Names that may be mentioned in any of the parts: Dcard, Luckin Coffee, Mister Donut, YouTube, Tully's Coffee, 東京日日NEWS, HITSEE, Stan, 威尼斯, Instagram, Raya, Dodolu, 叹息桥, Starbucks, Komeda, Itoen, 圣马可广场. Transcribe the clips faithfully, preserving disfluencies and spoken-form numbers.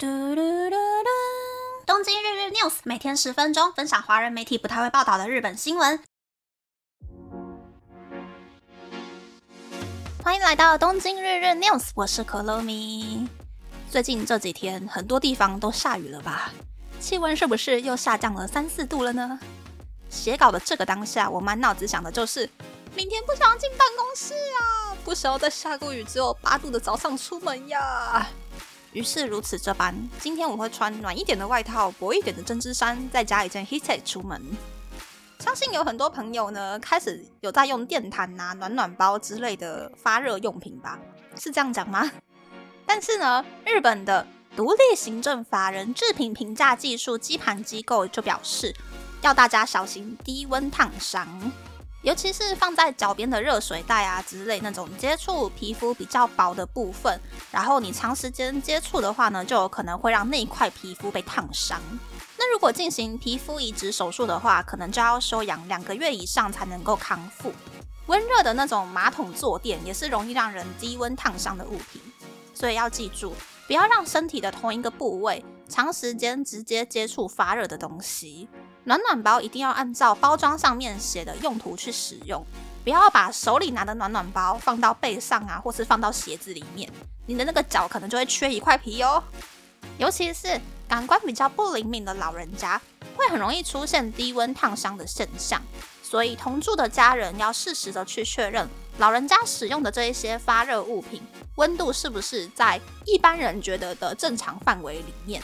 东京日日 News 每天十分钟，分享华人媒体不太会报道的日本新闻。欢迎来到东京日日 News， 我是可乐咪。最近这几天很多地方都下雨了吧？气温是不是又下降了三四度了呢？写稿的这个当下，我满脑子想的就是明天不想进办公室啊，不想要在下过雨只有八度的早上出门呀。于是如此这般，今天我会穿暖一点的外套，薄一点的针织衫，再加一件 HITSEE 出门。相信有很多朋友呢，开始有在用电毯啊、暖暖包之类的发热用品吧？是这样讲吗？但是呢，日本的独立行政法人制品评价技术基盘机构就表示，要大家小心低温烫伤，尤其是放在脚边的热水袋啊之类那种接触皮肤比较薄的部分，然后你长时间接触的话呢，就有可能会让那一块皮肤被烫伤。那如果进行皮肤移植手术的话，可能就要休养两个月以上才能够康复。温热的那种马桶坐垫也是容易让人低温烫伤的物品，所以要记住，不要让身体的同一个部位长时间直接接触发热的东西。暖暖包一定要按照包装上面写的用途去使用，不要把手里拿的暖暖包放到背上啊，或是放到鞋子里面，你的那个脚可能就会缺一块皮哦。尤其是感官比较不灵敏的老人家，会很容易出现低温烫伤的现象，所以同住的家人要适时的去确认老人家使用的这一些发热物品温度是不是在一般人觉得的正常范围里面。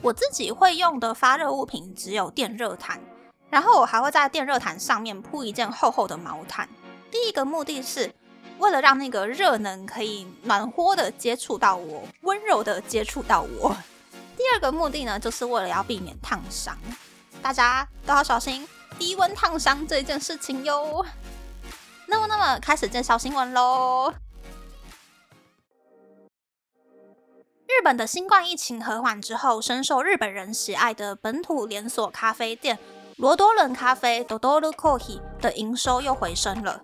我自己会用的发热物品只有电热毯，然后我还会在电热毯上面铺一件厚厚的毛毯。第一个目的是为了让那个热能可以暖和的接触到我，温柔的接触到我。第二个目的呢，就是为了要避免烫伤，大家都要小心低温烫伤这件事情哟。那么那么开始介绍新闻咯。日本的新冠疫情和缓之后，深受日本人喜爱的本土连锁咖啡店罗多伦咖啡 Dodolu Coffee 的营收又回升了。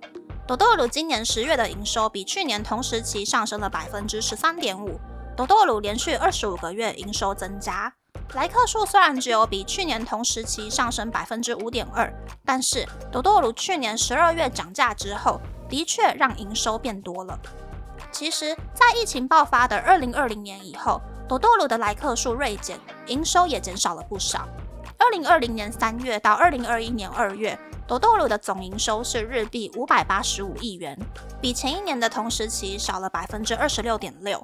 Dodolu 今年十月的营收比去年同时期上升了 百分之十三点五， Dodolu 连续二十五个月营收增加。来客数虽然只有比去年同时期上升 百分之五点二， 但是 Dodolu 去年十二月涨价之后，的确让营收变多了。其实在疫情爆发的二零二零年以后， Dodolu 的来客数锐减，营收也减少了不少。二零二零年三月到二零二一年二月， Dodolu 的总营收是日币五百八十五亿元，比前一年的同时期少了 百分之二十六点六。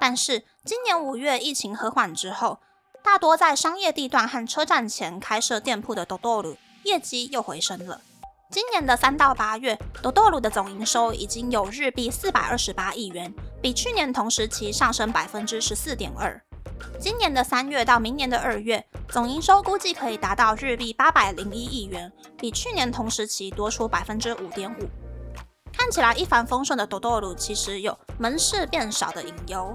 但是今年五月疫情和缓之后，大多在商业地段和车站前开设店铺的 Dodolu 业绩又回升了。今年的三到八月 ，Dodolu 的总营收已经有日币四百二十八亿元，比去年同时期上升 百分之十四点二。今年的三月到明年的二月，总营收估计可以达到日币八百零一亿元，比去年同时期多出 百分之五点五。看起来一帆风顺的 Dodolu 其实有门市变少的隐忧。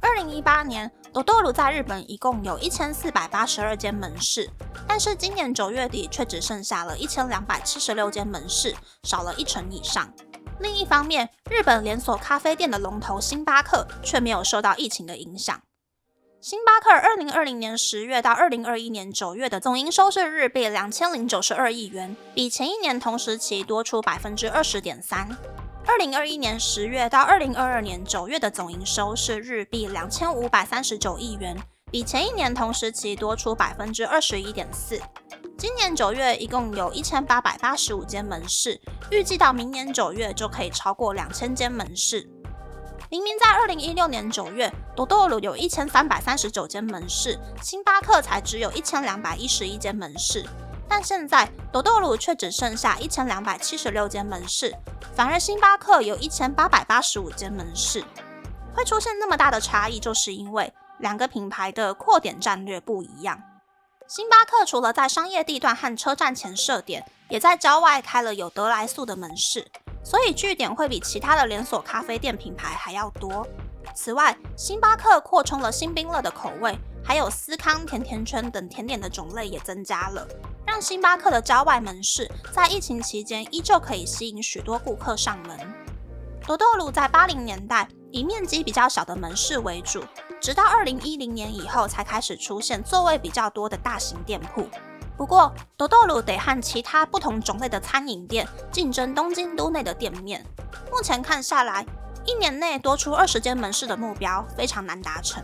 二零一八年 Dodolu 在日本一共有一千四百八十二间门市，但是今年九月底却只剩下了一千两百七十六间门市，少了一成以上。另一方面，日本连锁咖啡店的龙头星巴克却没有受到疫情的影响。星巴克二零二零年十月到二零二一年九月的总营收是日币两千零九十二亿元，比前一年同时期多出 百分之二十点三。二零二一年十月到二零二二年九月的总营收是日币两千五百三十九亿元，比前一年同时期多出 百分之二十一点四。 今年九月一共有一千八百八十五间门市，预计到明年九月就可以超过两千间门市。明明在二零一六年九月 Dodolu 有一千三百三十九间门市，星巴克才只有一千两百一十一间门市，但现在 Dodolu 却只剩下一千两百七十六间门市，反而星巴克有一千八百八十五间门市。会出现那么大的差异，就是因为两个品牌的扩点战略不一样。星巴克除了在商业地段和车站前设点，也在郊外开了有得来速的门市，所以据点会比其他的连锁咖啡店品牌还要多。此外，星巴克扩充了星冰乐的口味，还有司康甜甜圈等甜点的种类也增加了，让星巴克的郊外门市在疫情期间依旧可以吸引许多顾客上门。Dodolu在八零年代以面积比较小的门市为主，直到二零一零年以后才开始出现座位比较多的大型店铺。不过 Dodolu 得和其他不同种类的餐饮店竞争东京都内的店面。目前看下来，一年内多出二十间门市的目标非常难达成。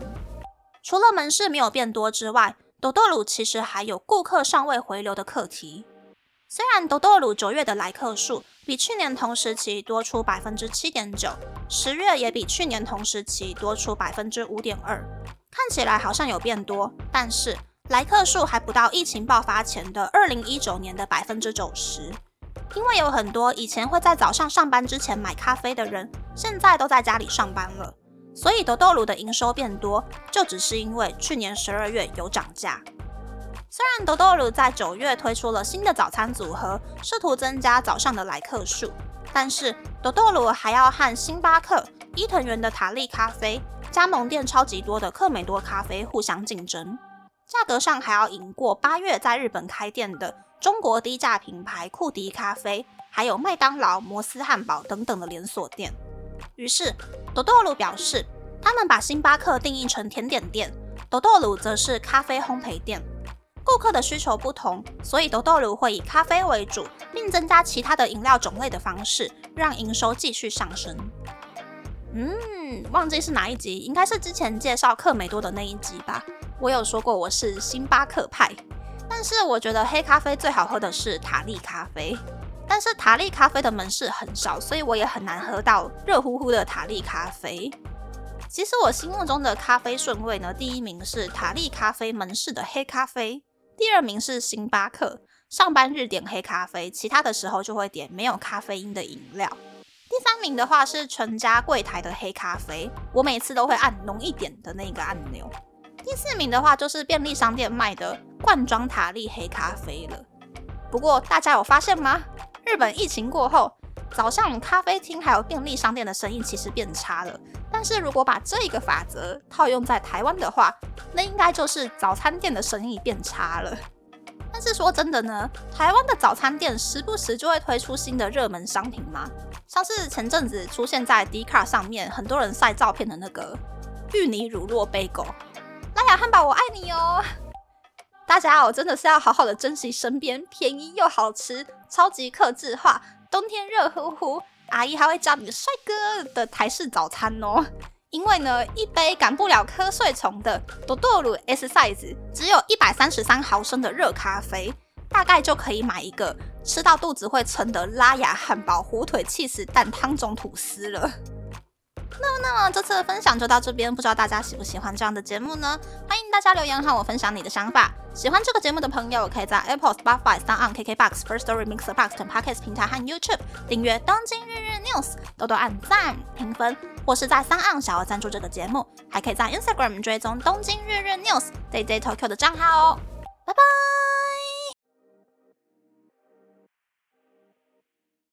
除了门市没有变多之外， Dodolu 其实还有顾客尚未回流的课题。虽然 Dodolu 九月的来客数比去年同时期多出 百分之七点九， 十月也比去年同时期多出 百分之五点二， 看起来好像有变多，但是来客数还不到疫情爆发前的二零一九年的 百分之九十。 因为有很多以前会在早上上班之前买咖啡的人，现在都在家里上班了，所以 Dodolu 的营收变多就只是因为去年十二月有涨价。虽然 Dodolu 在九月推出了新的早餐组合，试图增加早上的来客数，但是 Dodolu 还要和星巴克、伊藤园的塔利咖啡、加盟店超级多的克美多咖啡互相竞争，价格上还要赢过八月在日本开店的中国低价品牌库迪咖啡，还有麦当劳、摩斯汉堡等等的连锁店。于是 Dodolu 表示，他们把星巴克定义成甜点店， Dodolu 则是咖啡烘焙店。顾客的需求不同，所以 Dodolu 会以咖啡为主，并增加其他的饮料种类的方式，让营收继续上升。嗯，忘记是哪一集，应该是之前介绍克美多的那一集吧。我有说过我是星巴克派，但是我觉得黑咖啡最好喝的是塔利咖啡，但是塔利咖啡的门市很少，所以我也很难喝到热乎乎的塔利咖啡。其实我心目中的咖啡顺位呢，第一名是塔利咖啡门市的黑咖啡，第二名是星巴克，上班日点黑咖啡，其他的时候就会点没有咖啡因的饮料。第三名的话是全家柜台的黑咖啡，我每次都会按浓一点的那个按钮。第四名的话就是便利商店卖的罐装塔利黑咖啡了。不过大家有发现吗？日本疫情过后，早上咖啡厅还有便利商店的生意其实变差了，但是如果把这个法则套用在台湾的话，那应该就是早餐店的生意变差了。但是说真的呢，台湾的早餐店时不时就会推出新的热门商品嘛，像是前阵子出现在 Dcard 上面很多人晒照片的那个芋泥乳酪杯狗，拉雅汉堡我爱你哦。大家哦，真的是要好好的珍惜身边便宜又好吃、超级客制化、冬天热乎乎，阿姨还会叫你帅哥的台式早餐哦。因为呢，一杯赶不了瞌睡虫的 Dodolu S size 只有一百三十三毫升的热咖啡，大概就可以买一个吃到肚子会撑的拉雅汉堡、火腿起司蛋汤种吐司了。那么那么这次的分享就到这边，不知道大家喜不喜欢这样的节目呢？欢迎大家留言和我分享你的想法。喜欢这个节目的朋友，可以在 Apple、Spotify、Stan、KKBox、First Story、MixerBox 等 Podcast 平台和 YouTube 订阅《东京日日 News》，多多按赞、评分，或是在 Stan 小额赞助这个节目，还可以在 Instagram 追踪《东京日日 News》J J Tokyo 的账号哦。